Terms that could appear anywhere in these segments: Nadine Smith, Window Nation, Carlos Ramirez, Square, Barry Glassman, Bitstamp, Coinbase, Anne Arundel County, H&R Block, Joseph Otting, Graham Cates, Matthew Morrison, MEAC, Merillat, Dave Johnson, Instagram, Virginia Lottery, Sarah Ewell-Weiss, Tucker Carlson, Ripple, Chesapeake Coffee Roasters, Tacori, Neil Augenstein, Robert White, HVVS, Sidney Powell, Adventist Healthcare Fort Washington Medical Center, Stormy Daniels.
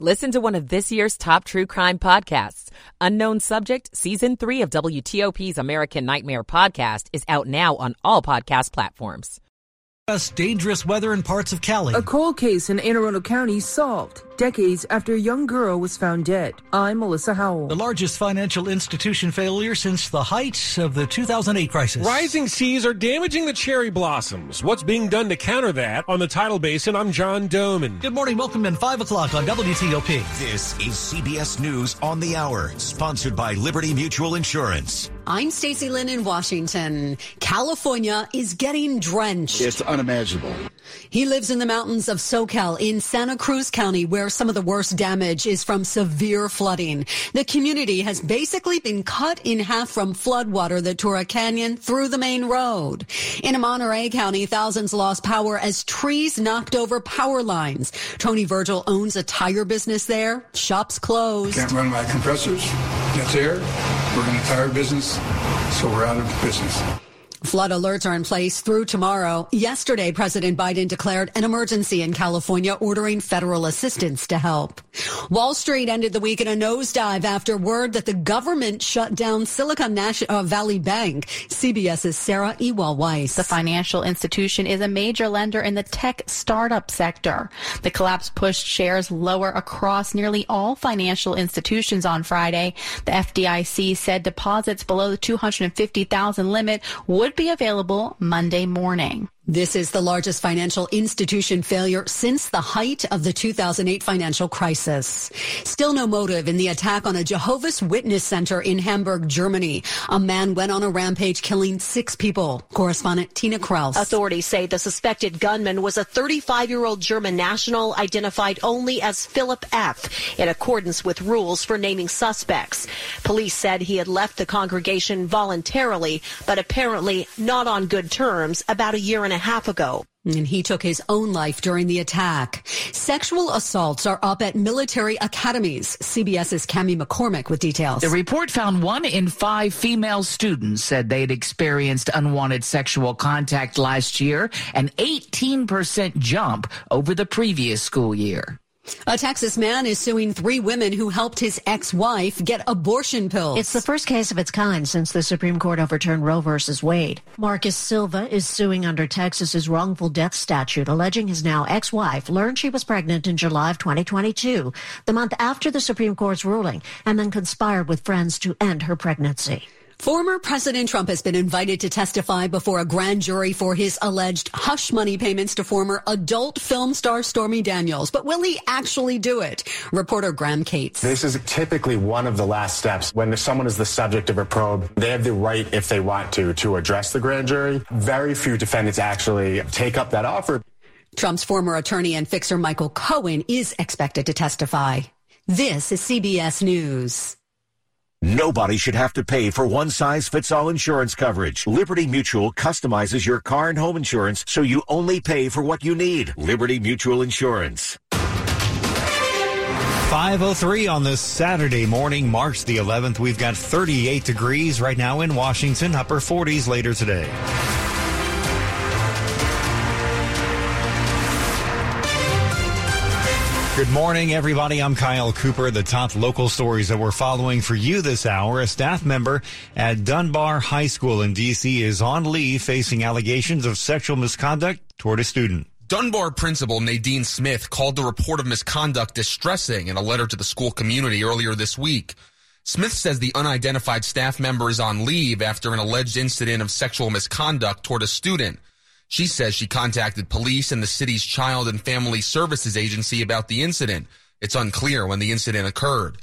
Listen to one of this year's top true crime podcasts. Unknown Subject, Season 3 of WTOP's American Nightmare podcast is out now on all podcast platforms. Dangerous weather in parts of Cali. A cold case in Anne Arundel County solved decades after a young girl was found dead. I'm Melissa Howell. The largest financial institution failure since the height of the 2008 crisis. Rising seas are damaging the cherry blossoms. What's being done to counter that? On the Tidal Basin, I'm John Doman. Good morning. Welcome in 5 o'clock on WTOP. This is CBS News on the Hour, sponsored by Liberty Mutual Insurance. I'm Stacey Lynn in Washington. California is getting drenched. It's unimaginable. He lives in the mountains of SoCal in Santa Cruz County, where some of the worst damage is from severe flooding. The community has basically been cut in half from floodwater that tore a canyon through the main road. In Monterey County, thousands lost power as trees knocked over power lines. Tony Virgil owns a tire business there. Shops closed. Can't run my compressors. That's air. We're in the tire business, so we're out of business. Flood alerts are in place through tomorrow. Yesterday, President Biden declared an emergency in California, ordering federal assistance to help. Wall Street ended the week in a nosedive after word that the government shut down Silicon Valley Bank. CBS's Sarah Ewell-Weiss. The financial institution is a major lender in the tech startup sector. The collapse pushed shares lower across nearly all financial institutions on Friday. The FDIC said deposits below the $250,000 limit would be available Monday morning. This is the largest financial institution failure since the height of the 2008 financial crisis. Still no motive in the attack on a Jehovah's Witness center in Hamburg, Germany. A man went on a rampage, killing 6 people. Correspondent Tina Kraus. Authorities say the suspected gunman was a 35-year-old German national identified only as Philip F., in accordance with rules for naming suspects. Police said he had left the congregation voluntarily, but apparently not on good terms, about a year and a half ago. And he took his own life during the attack. Sexual assaults are up at military academies. CBS's Cammie McCormick with details. The report found 1 in 5 female students said they'd experienced unwanted sexual contact last year, an 18% jump over the previous school year. A Texas man is suing 3 women who helped his ex-wife get abortion pills. It's the first case of its kind since the Supreme Court overturned Roe versus Wade. Marcus Silva is suing under Texas's wrongful death statute, alleging his now ex-wife learned she was pregnant in July of 2022, the month after the Supreme Court's ruling, and then conspired with friends to end her pregnancy. Former President Trump has been invited to testify before a grand jury for his alleged hush money payments to former adult film star Stormy Daniels. But will he actually do it? Reporter Graham Cates. This is typically one of the last steps. When someone is the subject of a probe, they have the right, if they want to address the grand jury. Very few defendants actually take up that offer. Trump's former attorney and fixer Michael Cohen is expected to testify. This is CBS News. Nobody should have to pay for one-size-fits-all insurance coverage. Liberty Mutual customizes your car and home insurance so you only pay for what you need. Liberty Mutual Insurance. 5:03 on this Saturday morning, March the 11th. We've got 38 degrees right now in Washington, upper 40s later today. Good morning, everybody. I'm Kyle Cooper. The top local stories that we're following for you this hour. A staff member at Dunbar High School in D.C. is on leave facing allegations of sexual misconduct toward a student. Dunbar principal Nadine Smith called the report of misconduct distressing in a letter to the school community earlier this week. Smith says the unidentified staff member is on leave after an alleged incident of sexual misconduct toward a student. She says she contacted police and the city's Child and Family Services Agency about the incident. It's unclear when the incident occurred.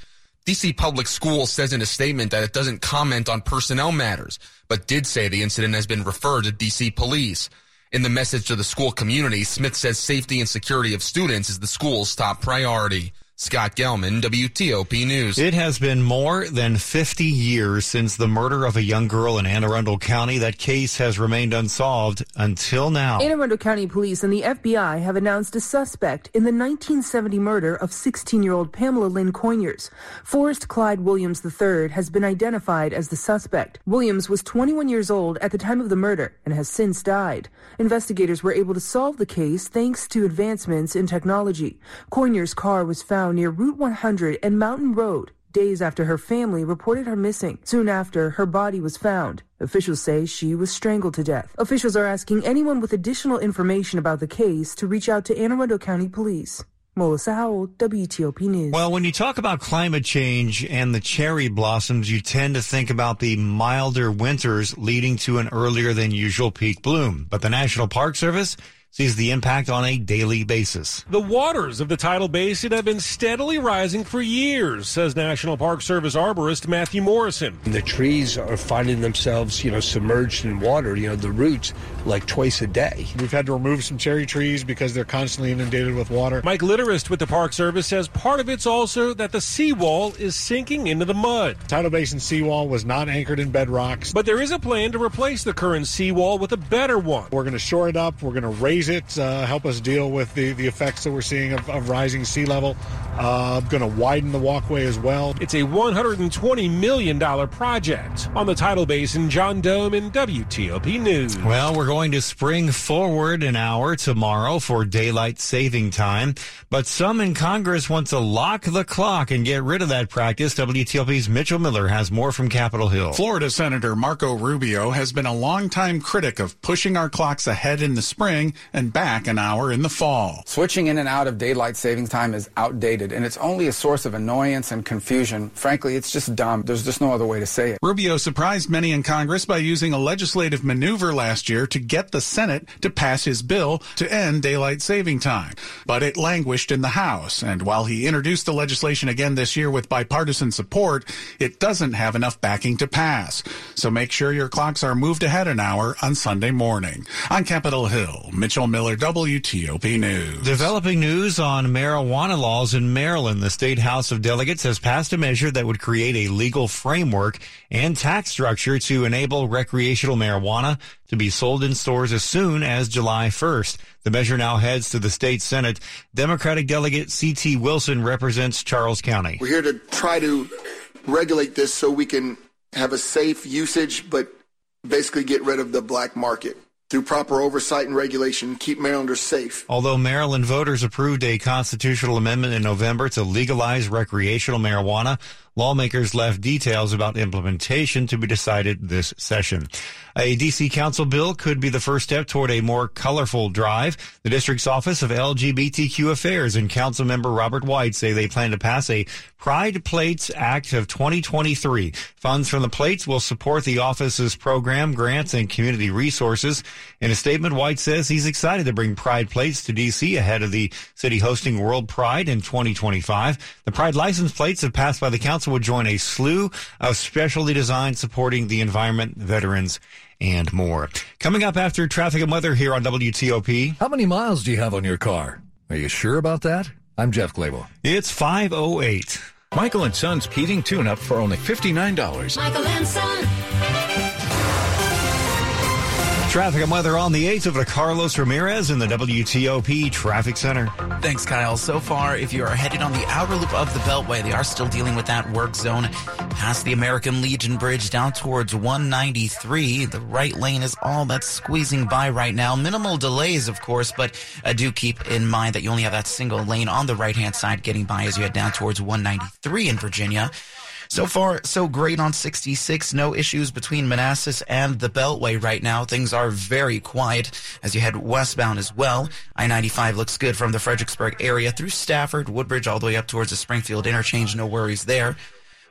D.C. Public Schools says in a statement that it doesn't comment on personnel matters, but did say the incident has been referred to D.C. police. In the message to the school community, Smith says safety and security of students is the school's top priority. Scott Gelman, WTOP News. It has been more than 50 years since the murder of a young girl in Anne Arundel County. That case has remained unsolved until now. Anne Arundel County Police and the FBI have announced a suspect in the 1970 murder of 16-year-old Pamela Lynn Coyners. Forrest Clyde Williams III has been identified as the suspect. Williams was 21 years old at the time of the murder and has since died. Investigators were able to solve the case thanks to advancements in technology. Coyners' car was found now near Route 100 and Mountain Road, days after her family reported her missing. Soon after, her body was found. Officials say she was strangled to death. Officials are asking anyone with additional information about the case to reach out to Anne Arundel County Police. Melissa Howell, WTOP News. Well, when you talk about climate change and the cherry blossoms, you tend to think about the milder winters leading to an earlier than usual peak bloom. But the National Park Service sees the impact on a daily basis. The waters of the Tidal Basin have been steadily rising for years, says National Park Service arborist Matthew Morrison. The trees are finding themselves, submerged in water, the roots, like twice a day. We've had to remove some cherry trees because they're constantly inundated with water. Mike Litterist with the Park Service says part of it's also that the seawall is sinking into the mud. Tidal Basin seawall was not anchored in bedrocks. But there is a plan to replace the current seawall with a better one. We're going to shore it up. We're going to raise it, help us deal with the effects that we're seeing of rising sea level. Going to widen the walkway as well. It's a $120 million project. On the Tidal Basin, John Doman, WTOP News. Well, we're going to spring forward an hour tomorrow for daylight saving time, but some in Congress want to lock the clock and get rid of that practice. WTOP's Mitchell Miller has more from Capitol Hill. Florida Senator Marco Rubio has been a longtime critic of pushing our clocks ahead in the spring and back an hour in the fall. Switching in and out of daylight savings time is outdated, and it's only a source of annoyance and confusion. Frankly, it's just dumb. There's just no other way to say it. Rubio surprised many in Congress by using a legislative maneuver last year to get the Senate to pass his bill to end daylight saving time. But it languished in the House, and while he introduced the legislation again this year with bipartisan support, it doesn't have enough backing to pass. So make sure your clocks are moved ahead an hour on Sunday morning. On Capitol Hill, Mitchell Miller, WTOP News. Developing news on marijuana laws in Maryland. The State House of Delegates has passed a measure that would create a legal framework and tax structure to enable recreational marijuana to be sold in stores as soon as July 1st. The measure now heads to the state Senate. Democratic delegate C.T. Wilson represents Charles County. We're here to try to regulate this so we can have a safe usage, but basically get rid of the black market. Through proper oversight and regulation, keep Marylanders safe. Although Maryland voters approved a constitutional amendment in November to legalize recreational marijuana, lawmakers left details about implementation to be decided this session. A D.C. council bill could be the first step toward a more colorful drive. The district's Office of LGBTQ Affairs and Council Member Robert White say they plan to pass a Pride Plates Act of 2023. Funds from the plates will support the office's program, grants, and community resources. In a statement, White says he's excited to bring Pride Plates to D.C. ahead of the city hosting World Pride in 2025. The Pride license plates, if passed by the council, would join a slew of specially designed supporting the environment, veterans, and more. Coming up after traffic and weather here on WTOP. How many miles do you have on your car? Are you sure about that? I'm Jeff Claybaugh. It's 5:08. Michael and Son's heating tune-up for only $59. Michael and Son. Traffic and weather on the 8th over to Carlos Ramirez in the WTOP Traffic Center. Thanks, Kyle. So far, if you are headed on the outer loop of the Beltway, they are still dealing with that work zone past the American Legion Bridge down towards 193. The right lane is all that's squeezing by right now. Minimal delays, of course, but do keep in mind that you only have that single lane on the right-hand side getting by as you head down towards 193 in Virginia. So far, so great on 66. No issues between Manassas and the Beltway right now. Things are very quiet as you head westbound as well. I-95 looks good from the Fredericksburg area through Stafford, Woodbridge, all the way up towards the Springfield interchange. No worries there.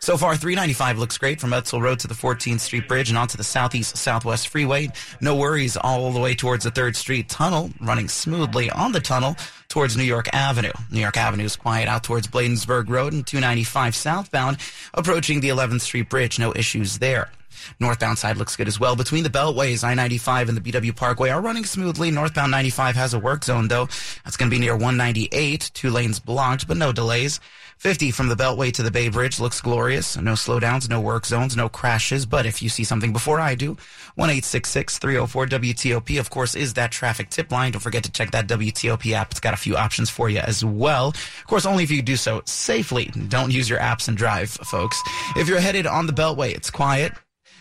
So far, 395 looks great from Edsel Road to the 14th Street Bridge and onto the Southeast-Southwest Freeway. No worries all the way towards the 3rd Street Tunnel, running smoothly on the tunnel towards New York Avenue. New York Avenue is quiet out towards Bladensburg Road and 295 southbound, approaching the 11th Street Bridge. No issues there. Northbound side looks good as well. Between the Beltways, I-95 and the BW Parkway are running smoothly. Northbound 95 has a work zone, though. That's going to be near 198. Two lanes blocked, but no delays. 50 from the Beltway to the Bay Bridge looks glorious. No slowdowns, no work zones, no crashes. But if you see something before I do, 1-866-304-WTOP, of course, is that traffic tip line. Don't forget to check that WTOP app. It's got a few options for you as well. Of course, only if you do so safely. Don't use your apps and drive, folks. If you're headed on the Beltway, it's quiet.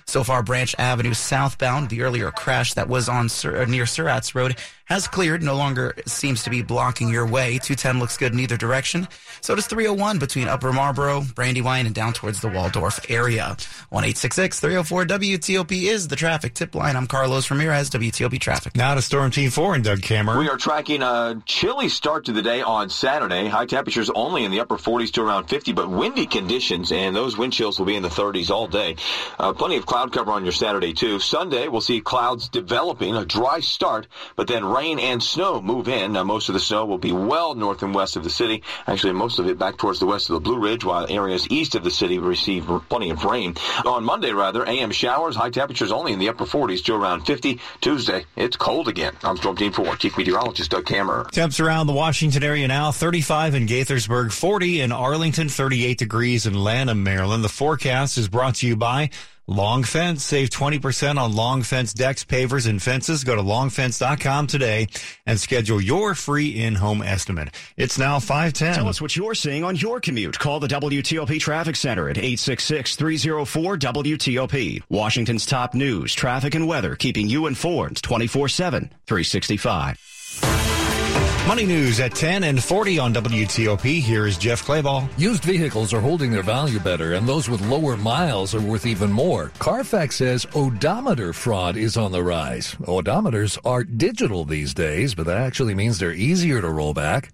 So far, Branch Avenue southbound, the earlier crash that was on near Surratt's Road has cleared, no longer seems to be blocking your way. 210 looks good in either direction. So does 301 between Upper Marlboro, Brandywine, and down towards the Waldorf area. 1-866-304-WTOP is the traffic tip line. I'm Carlos Ramirez, WTOP Traffic. Now to Storm Team 4 and Doug Kammerer. We are tracking a chilly start to the day on Saturday. High temperatures only in the upper 40s to around 50, but windy conditions, and those wind chills will be in the 30s all day. Plenty of cloud cover on your Saturday, too. Sunday, we'll see clouds developing, a dry start, but then rain and snow move in. Most of the snow will be well north and west of the city. Actually, most of it back towards the west of the Blue Ridge, while areas east of the city receive plenty of rain. On Monday, AM showers, high temperatures only in the upper 40s to around 50. Tuesday, it's cold again. I'm Storm Team 4 Chief Meteorologist Doug Kammerer. Temps around the Washington area now, 35 in Gaithersburg, 40 in Arlington, 38 degrees in Lanham, Maryland. The forecast is brought to you by Long Fence. Save 20% on Long Fence decks, pavers, and fences. Go to longfence.com today and schedule your free in-home estimate. It's now 5:10. Tell us what you're seeing on your commute. Call the WTOP Traffic Center at 866-304-WTOP. Washington's top news, traffic, and weather, keeping you informed 24/7, 365. Money news at 10 and 40 on WTOP. Here is Jeff Claybaugh. Used vehicles are holding their value better, and those with lower miles are worth even more. Carfax says odometer fraud is on the rise. Odometers are digital these days, but that actually means they're easier to roll back.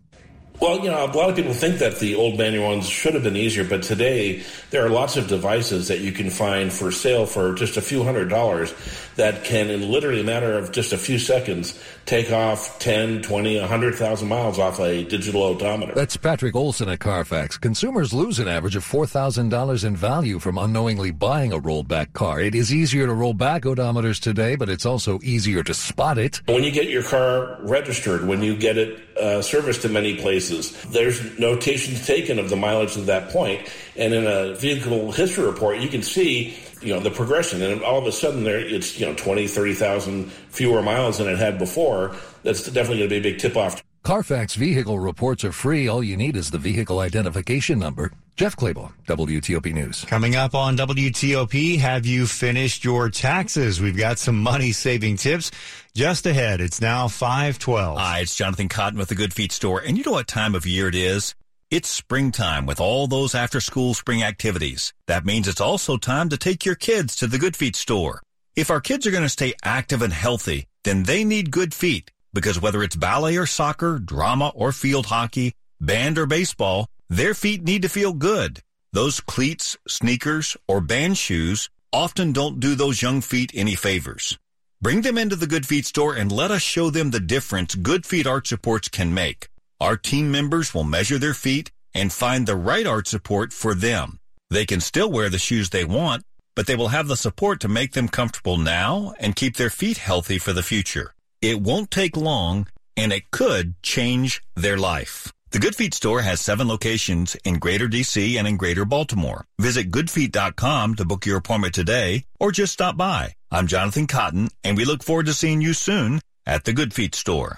Well, you know, a lot of people think that the old manual ones should have been easier, but today there are lots of devices that you can find for sale for just a few $100s that can, in literally a matter of just a few seconds, take off 10, 20, 100,000 miles off a digital odometer. That's Patrick Olson at Carfax. Consumers lose an average of $4,000 in value from unknowingly buying a rolled-back car. It is easier to roll back odometers today, but it's also easier to spot it. When you get your car registered, when you get it serviced in many places, there's notations taken of the mileage at that point, and in a vehicle history report, you can see, you know, the progression. And all of a sudden, there it's 20, 30,000 fewer miles than it had before. That's definitely going to be a big tip off. Carfax vehicle reports are free. All you need is the vehicle identification number. Jeff Claybaugh, WTOP News. Coming up on WTOP, have you finished your taxes? We've got some money-saving tips just ahead. It's now 5:12. Hi, it's Jonathan Cotton with the Good Feet Store. And you know what time of year it is? It's springtime with all those after-school spring activities. That means it's also time to take your kids to the Good Feet Store. If our kids are going to stay active and healthy, then they need good feet. Because whether it's ballet or soccer, drama or field hockey, band or baseball, their feet need to feel good. Those cleats, sneakers, or band shoes often don't do those young feet any favors. Bring them into the Good Feet Store and let us show them the difference Good Feet Art Supports can make. Our team members will measure their feet and find the right art support for them. They can still wear the shoes they want, but they will have the support to make them comfortable now and keep their feet healthy for the future. It won't take long, and it could change their life. The Good Feet Store has 7 locations in Greater D.C. and in Greater Baltimore. Visit goodfeet.com to book your appointment today, or just stop by. I'm Jonathan Cotton, and we look forward to seeing you soon at the Good Feet Store.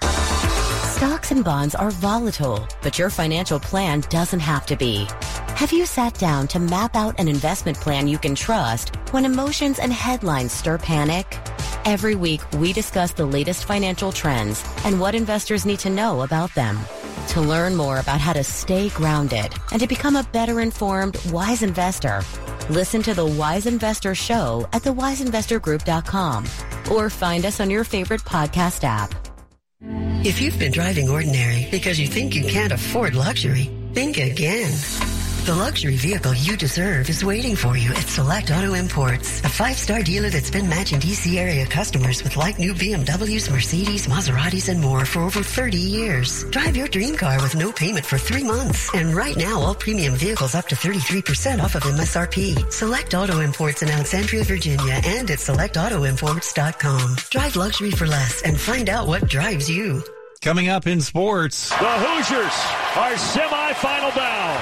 Stocks and bonds are volatile, but your financial plan doesn't have to be. Have you sat down to map out an investment plan you can trust when emotions and headlines stir panic? Every week, we discuss the latest financial trends and what investors need to know about them. To learn more about how to stay grounded and to become a better informed, wise investor, listen to the Wise Investor Show at thewiseinvestorgroup.com or find us on your favorite podcast app. If you've been driving ordinary because you think you can't afford luxury, think again. The luxury vehicle you deserve is waiting for you at Select Auto Imports, a 5-star dealer that's been matching D.C. area customers with like-new BMWs, Mercedes, Maseratis, and more for over 30 years. Drive your dream car with no payment for 3 months. And right now, all premium vehicles up to 33% off of MSRP. Select Auto Imports in Alexandria, Virginia, and at selectautoimports.com. Drive luxury for less and find out what drives you. Coming up in sports, the Hoosiers are semifinal bound.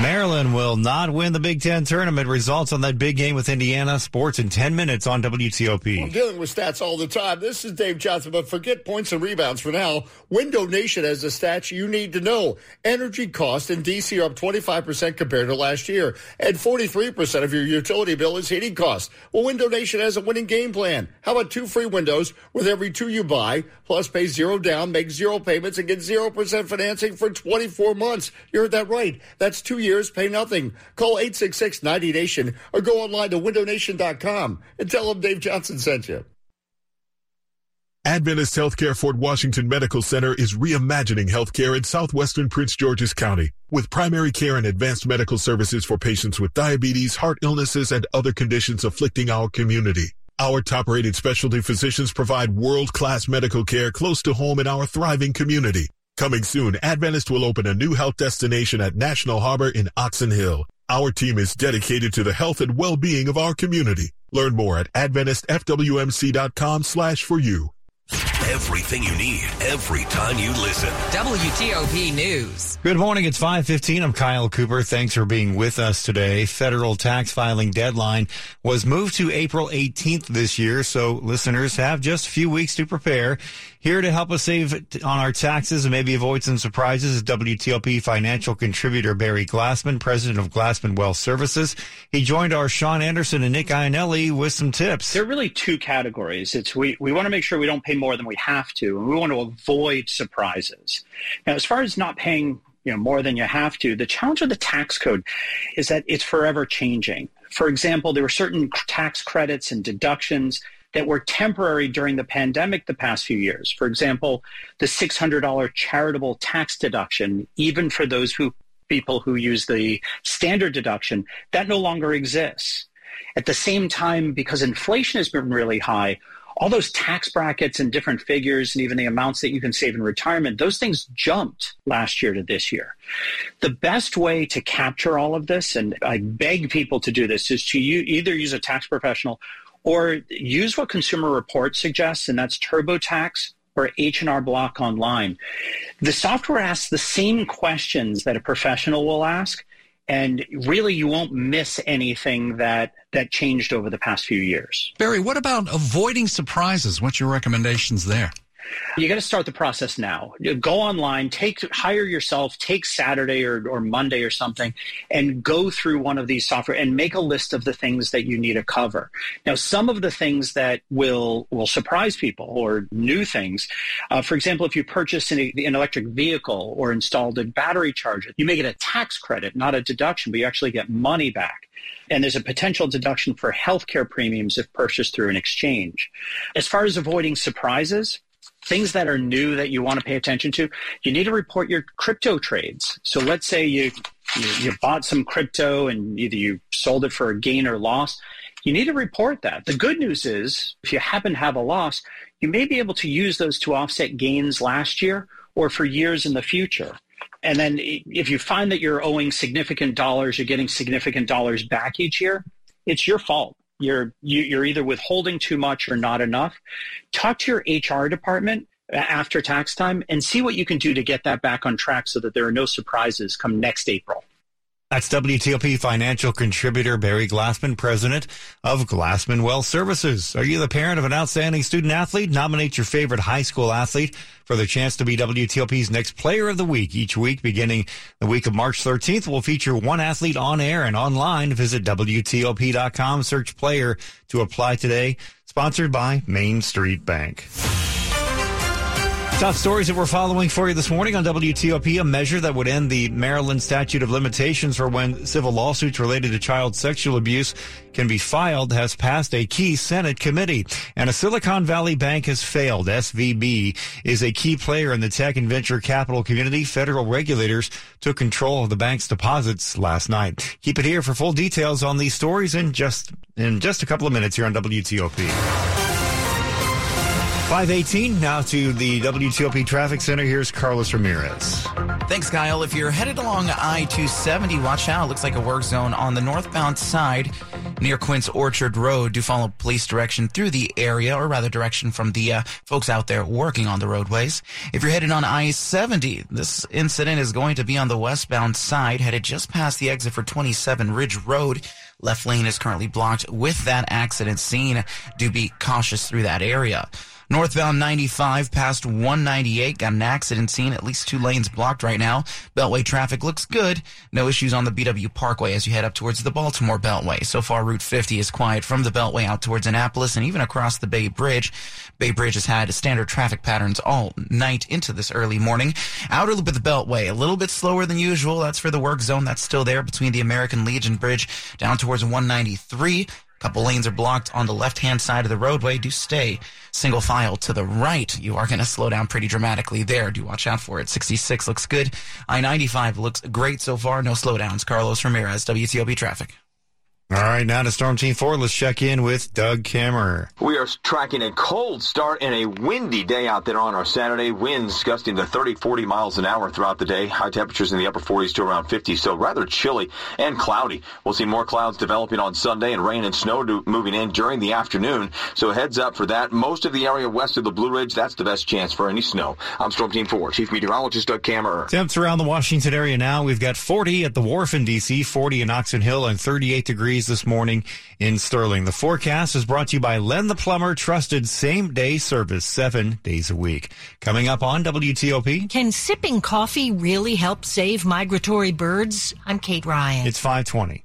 Maryland will not win the Big Ten tournament. Results on that big game with Indiana. Sports in 10 minutes on WTOP. I'm dealing with stats all the time. This is Dave Johnson, but forget points and rebounds for now. Window Nation has the stats you need to know. Energy costs in D.C. are up 25% compared to last year, and 43% of your utility bill is heating costs. Well, Window Nation has a winning game plan. How about 2 free windows with every 2 you buy, plus pay $0 down, make 0 payments, and get 0% financing for 24 months. You heard that right. That's 2 years, pay nothing. Call 866-90-NATION or go online to windownation.com and tell them Dave Johnson sent you. Adventist Healthcare Fort Washington Medical Center is reimagining healthcare in southwestern Prince George's County with primary care and advanced medical services for patients with diabetes, heart illnesses, and other conditions afflicting our community. Our top-rated specialty physicians provide world-class medical care close to home in our thriving community. Coming soon, Adventist will open a new health destination at National Harbor in Oxon Hill. Our team is dedicated to the health and well-being of our community. Learn more at AdventistFWMC.com/for you. Everything you need, every time you listen. WTOP News. Good morning. It's 5:15. I'm Kyle Cooper. Thanks for being with us today. Federal tax filing deadline was moved to April 18th this year, so listeners have just a few weeks to prepare. Here to help us save on our taxes and maybe avoid some surprises is WTOP financial contributor Barry Glassman, president of Glassman Wealth Services. He joined our Sean Anderson and Nick Ionelli with some tips. There are really 2 categories. It's we want to make sure we don't pay more than we have to, and we want to avoid surprises. Now, as far as not paying more than you have to, the challenge with the tax code is that it's forever changing. For example, there were certain tax credits and deductions that were temporary during the pandemic the past few years. For example, the $600 charitable tax deduction, even for those people who use the standard deduction, that no longer exists. At the same time, because inflation has been really high, all those tax brackets and different figures and even the amounts that you can save in retirement, those things jumped last year to this year. The best way to capture all of this, and I beg people to do this, is to either use a tax professional or use what Consumer Reports suggests, and that's TurboTax or H&R Block Online. The software asks the same questions that a professional will ask, and really you won't miss anything that changed over the past few years. Barry, what about avoiding surprises? What's your recommendations there? You got to start the process now. Go online, hire yourself, take Saturday or Monday or something, and go through one of these software and make a list of the things that you need to cover. Now, some of the things that will surprise people or new things. For example, if you purchase an electric vehicle or installed a battery charger, you may get a tax credit, not a deduction, but you actually get money back. And there's a potential deduction for healthcare premiums if purchased through an exchange. As far as avoiding surprises, things that are new that you want to pay attention to, you need to report your crypto trades. So let's say you bought some crypto and either you sold it for a gain or loss. You need to report that. The good news is if you happen to have a loss, you may be able to use those to offset gains last year or for years in the future. And then if you find that you're owing significant dollars, you're getting significant dollars back each year, it's your fault. You're either withholding too much or not enough. Talk to your HR department after tax time and see what you can do to get that back on track so that there are no surprises come next April. That's WTOP financial contributor Barry Glassman, president of Glassman Wealth Services. Are you the parent of an outstanding student-athlete? Nominate your favorite high school athlete for the chance to be WTOP's next Player of the Week. Each week, beginning the week of March 13th, we'll feature one athlete on air and online. Visit WTOP.com, search player to apply today. Sponsored by Main Street Bank. Top stories that we're following for you this morning on WTOP, a measure that would end the Maryland statute of limitations for when civil lawsuits related to child sexual abuse can be filed has passed a key Senate committee. And a Silicon Valley bank has failed. SVB is a key player in the tech and venture capital community. Federal regulators took control of the bank's deposits last night. Keep it here for full details on these stories in just a couple of minutes here on WTOP. 5:18, now to the WTOP Traffic Center. Here's Carlos Ramirez. Thanks, Kyle. If you're headed along I-270, watch out. It looks like a work zone on the northbound side near Quince Orchard Road. Do follow police direction through the area, or rather direction from the folks out there working on the roadways. If you're headed on I-70, this incident is going to be on the westbound side, headed just past the exit for 27 Ridge Road. Left lane is currently blocked with that accident scene. Do be cautious through that area. Northbound 95 past 198, got an accident scene, at least two lanes blocked right now. Beltway traffic looks good. No issues on the BW Parkway as you head up towards the Baltimore Beltway. So far, Route 50 is quiet from the Beltway out towards Annapolis and even across the Bay Bridge. Bay Bridge has had standard traffic patterns all night into this early morning. Outer loop of the Beltway, a little bit slower than usual. That's for the work zone. That's still there between the American Legion Bridge down towards 193. Couple lanes are blocked on the left-hand side of the roadway. Do stay single file to the right. You are going to slow down pretty dramatically there. Do watch out for it. 66 looks good. I-95 looks great so far. No slowdowns. Carlos Ramirez, WTOP Traffic. All right, now to Storm Team 4. Let's check in with Doug Kammerer. We are tracking a cold start and a windy day out there on our Saturday. Winds gusting to 30, 40 miles an hour throughout the day. High temperatures in the upper 40s to around 50, so rather chilly and cloudy. We'll see more clouds developing on Sunday and rain and snow moving in during the afternoon. So heads up for that. Most of the area west of the Blue Ridge, that's the best chance for any snow. I'm Storm Team 4. Chief Meteorologist Doug Kammerer. Temps around the Washington area now. We've got 40 at the Wharf in D.C., 40 in Oxon Hill, and 38 degrees this morning in Sterling. The forecast is brought to you by Len the Plumber, trusted same-day service 7 days a week. Coming up on WTOP. Can sipping coffee really help save migratory birds? I'm Kate Ryan. It's 5:20.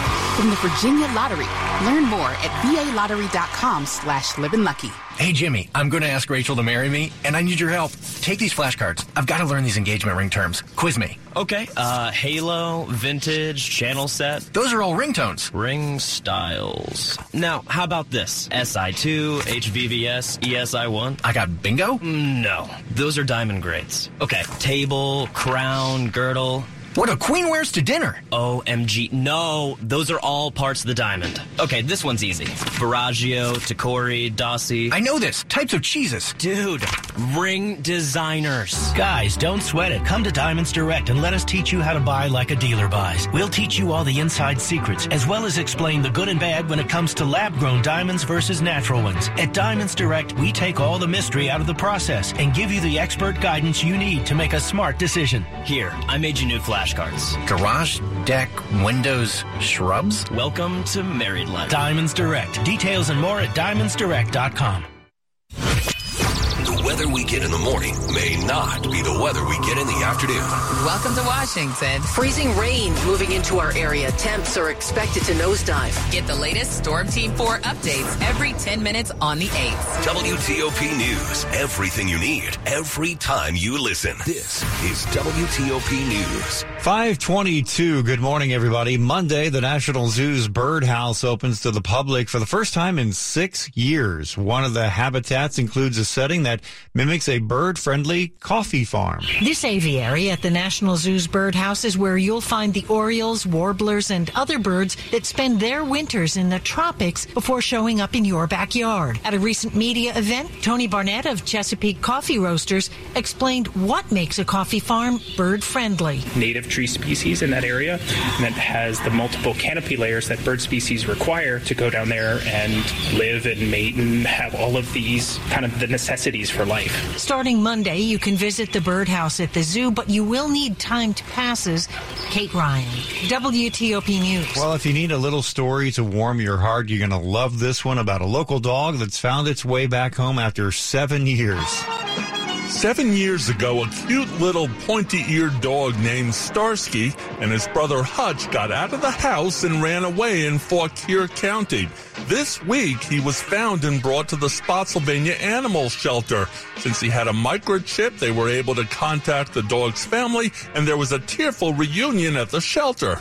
From the Virginia Lottery. Learn more at valottery.com/livinlucky. Hey, Jimmy, I'm going to ask Rachel to marry me, and I need your help. Take these flashcards. I've got to learn these engagement ring terms. Quiz me. Okay. Halo, vintage, channel set. Those are all ringtones. Ring styles. Now, how about this? SI2, HVVS, ESI1. I got bingo? No. Those are diamond grades. Okay. Table, crown, girdle. What a queen wears to dinner. OMG. No, those are all parts of the diamond. Okay, this one's easy. Baraggio, Tacori, Dossi. I know this. Types of cheeses. Dude, ring designers. Guys, don't sweat it. Come to Diamonds Direct and let us teach you how to buy like a dealer buys. We'll teach you all the inside secrets, as well as explain the good and bad when it comes to lab-grown diamonds versus natural ones. At Diamonds Direct, we take all the mystery out of the process and give you the expert guidance you need to make a smart decision. Here, I made you new flags. Flashcards. Garage, deck, windows, shrubs. Welcome to married life. Diamonds Direct. Details and more at DiamondsDirect.com. The weather we get in the morning may not be the weather we get in the afternoon. Welcome to Washington. Freezing rain moving into our area. Temps are expected to nosedive. Get the latest Storm Team 4 updates every 10 minutes on the 8th. WTOP News. Everything you need, every time you listen. This is WTOP News. 5:22. Good morning, everybody. Monday, the National Zoo's birdhouse opens to the public for the first time in 6 years. One of the habitats includes a setting that mimics a bird-friendly coffee farm. This aviary at the National Zoo's birdhouse is where you'll find the orioles, warblers, and other birds that spend their winters in the tropics before showing up in your backyard. At a recent media event, Tony Barnett of Chesapeake Coffee Roasters explained what makes a coffee farm bird-friendly. Native tree species in that area, and that has the multiple canopy layers that bird species require to go down there and live and mate and have all of these kind of the necessities for life. Starting Monday, you can visit the birdhouse at the zoo, but you will need timed passes. Kate Ryan, WTOP News. Well, if you need a little story to warm your heart, you're going to love this one about a local dog that's found its way back home after 7 years. 7 years ago, a cute little pointy-eared dog named Starsky and his brother Hutch got out of the house and ran away in Fauquier County. This week, he was found and brought to the Spotsylvania Animal Shelter. Since he had a microchip, they were able to contact the dog's family, and there was a tearful reunion at the shelter.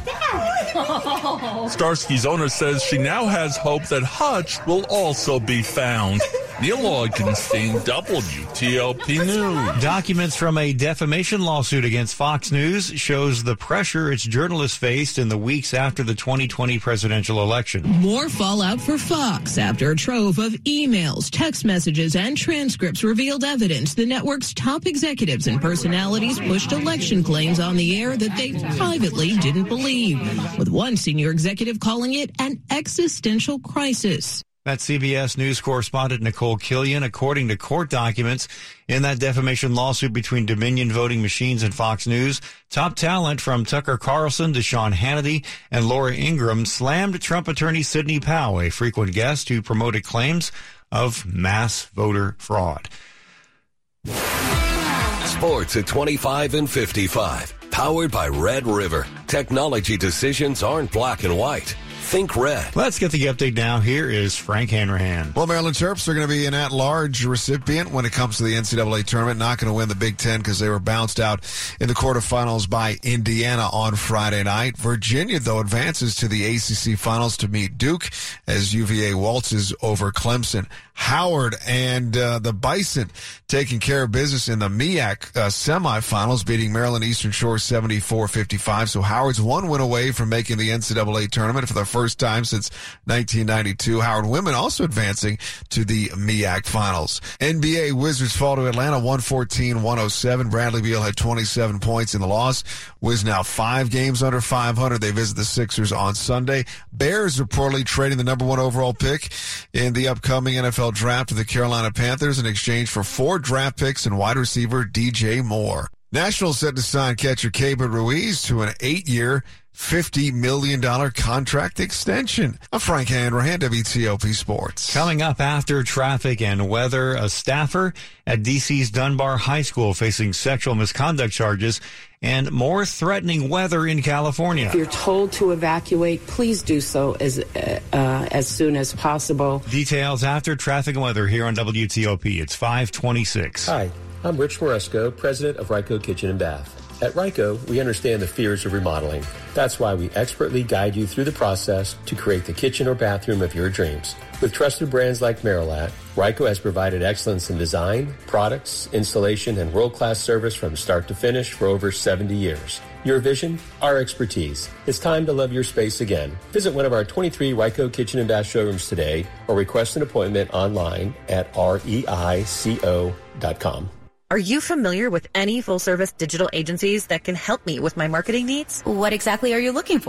Starsky's owner says she now has hope that Hutch will also be found. Neil Augenstein, WTOP News. Documents from a defamation lawsuit against Fox News shows the pressure its journalists faced in the weeks after the 2020 presidential election. More fallout for Fox after a trove of emails, text messages, and transcripts revealed evidence the network's top executives and personalities pushed election claims on the air that they privately didn't believe, with one senior executive calling it an existential crisis. That's CBS News correspondent Nicole Killian. According to court documents, in that defamation lawsuit between Dominion Voting Machines and Fox News, top talent from Tucker Carlson to Sean Hannity and Laura Ingraham slammed Trump attorney Sidney Powell, a frequent guest who promoted claims of mass voter fraud. Sports at 25 and 55. Powered by Red River. Technology decisions aren't black and white. Think red. Let's get the update now. Here is Frank Hanrahan. Well, Maryland Terps are going to be an at-large recipient when it comes to the NCAA tournament. Not going to win the Big Ten because they were bounced out in the quarterfinals by Indiana on Friday night. Virginia, though, advances to the ACC finals to meet Duke as UVA waltzes over Clemson. Howard and the Bison taking care of business in the MEAC semifinals, beating Maryland Eastern Shore 74-55. So Howard's one win away from making the NCAA tournament for the first time since 1992. Howard women also advancing to the MEAC finals. NBA Wizards fall to Atlanta 114-107. Bradley Beal had 27 points in the loss. Wiz now 5 games under 500. They visit the Sixers on Sunday. Bears reportedly trading the number 1 overall pick in the upcoming NFL draft to the Carolina Panthers in exchange for 4 draft picks and wide receiver DJ Moore. Nationals set to sign catcher Keibert Ruiz to an 8-year $50 million contract extension. I'm Frank Hanrahan, WTOP Sports. Coming up after traffic and weather, a staffer at D.C.'s Dunbar High School facing sexual misconduct charges and more threatening weather in California. If you're told to evacuate, please do so as soon as possible. Details after traffic and weather here on WTOP. It's 526. Hi, I'm Rich Moresco, president of Ryko Kitchen and Bath. At Ryko, we understand the fears of remodeling. That's why we expertly guide you through the process to create the kitchen or bathroom of your dreams. With trusted brands like Merillat, Ryko has provided excellence in design, products, installation, and world-class service from start to finish for over 70 years. Your vision, our expertise. It's time to love your space again. Visit one of our 23 Ryko Kitchen and Bath showrooms today or request an appointment online at reico.com. Are you familiar with any full-service digital agencies that can help me with my marketing needs? What exactly are you looking for?